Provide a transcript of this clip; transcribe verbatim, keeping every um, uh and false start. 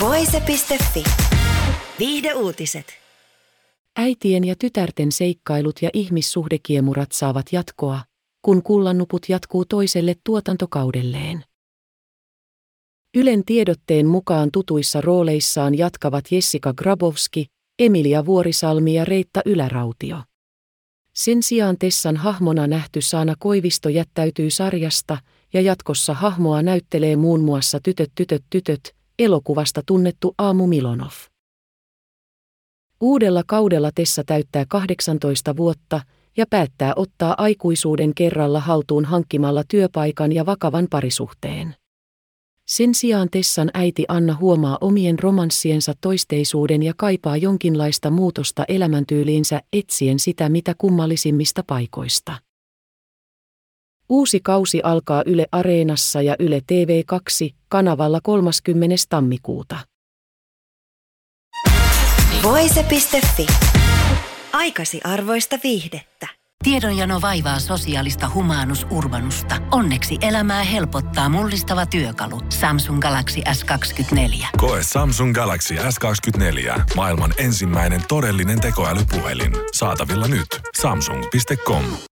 voise piste fi. Viihdeuutiset. Äitien ja tytärten seikkailut ja ihmissuhdekiemurat saavat jatkoa, kun Kullannuput jatkuu toiselle tuotantokaudelleen. Ylen tiedotteen mukaan tutuissa rooleissaan jatkavat Jessica Grabowski, Emilia Vuorisalmi ja Reitta Ylärautio. Sen sijaan Tessan hahmona nähty Saana Koivisto jättäytyy sarjasta, ja jatkossa hahmoa näyttelee muun muassa Tytöt, tytöt, tytöt, elokuvasta tunnettu Aamu Milonoff. Uudella kaudella Tessa täyttää kahdeksantoista vuotta ja päättää ottaa aikuisuuden kerralla haltuun hankkimalla työpaikan ja vakavan parisuhteen. Sen sijaan Tessan äiti Anna huomaa omien romanssiensa toisteisuuden ja kaipaa jonkinlaista muutosta elämäntyyliinsä etsien sitä mitä kummallisimmista paikoista. Uusi kausi alkaa Yle Areenassa ja Yle T V kaksi kanavalla kolmaskymmenes tammikuuta. voise piste fi. Aikasi arvoista viihdettä. Tiedonjano vaivaa sosiaalista humanus urbanusta. Onneksi elämää helpottaa mullistava työkalu. Samsung Galaxy S kaksikymmentäneljä. Koe Samsung Galaxy S kaksikymmentäneljä. Maailman ensimmäinen todellinen tekoälypuhelin. Saatavilla nyt. samsung piste com.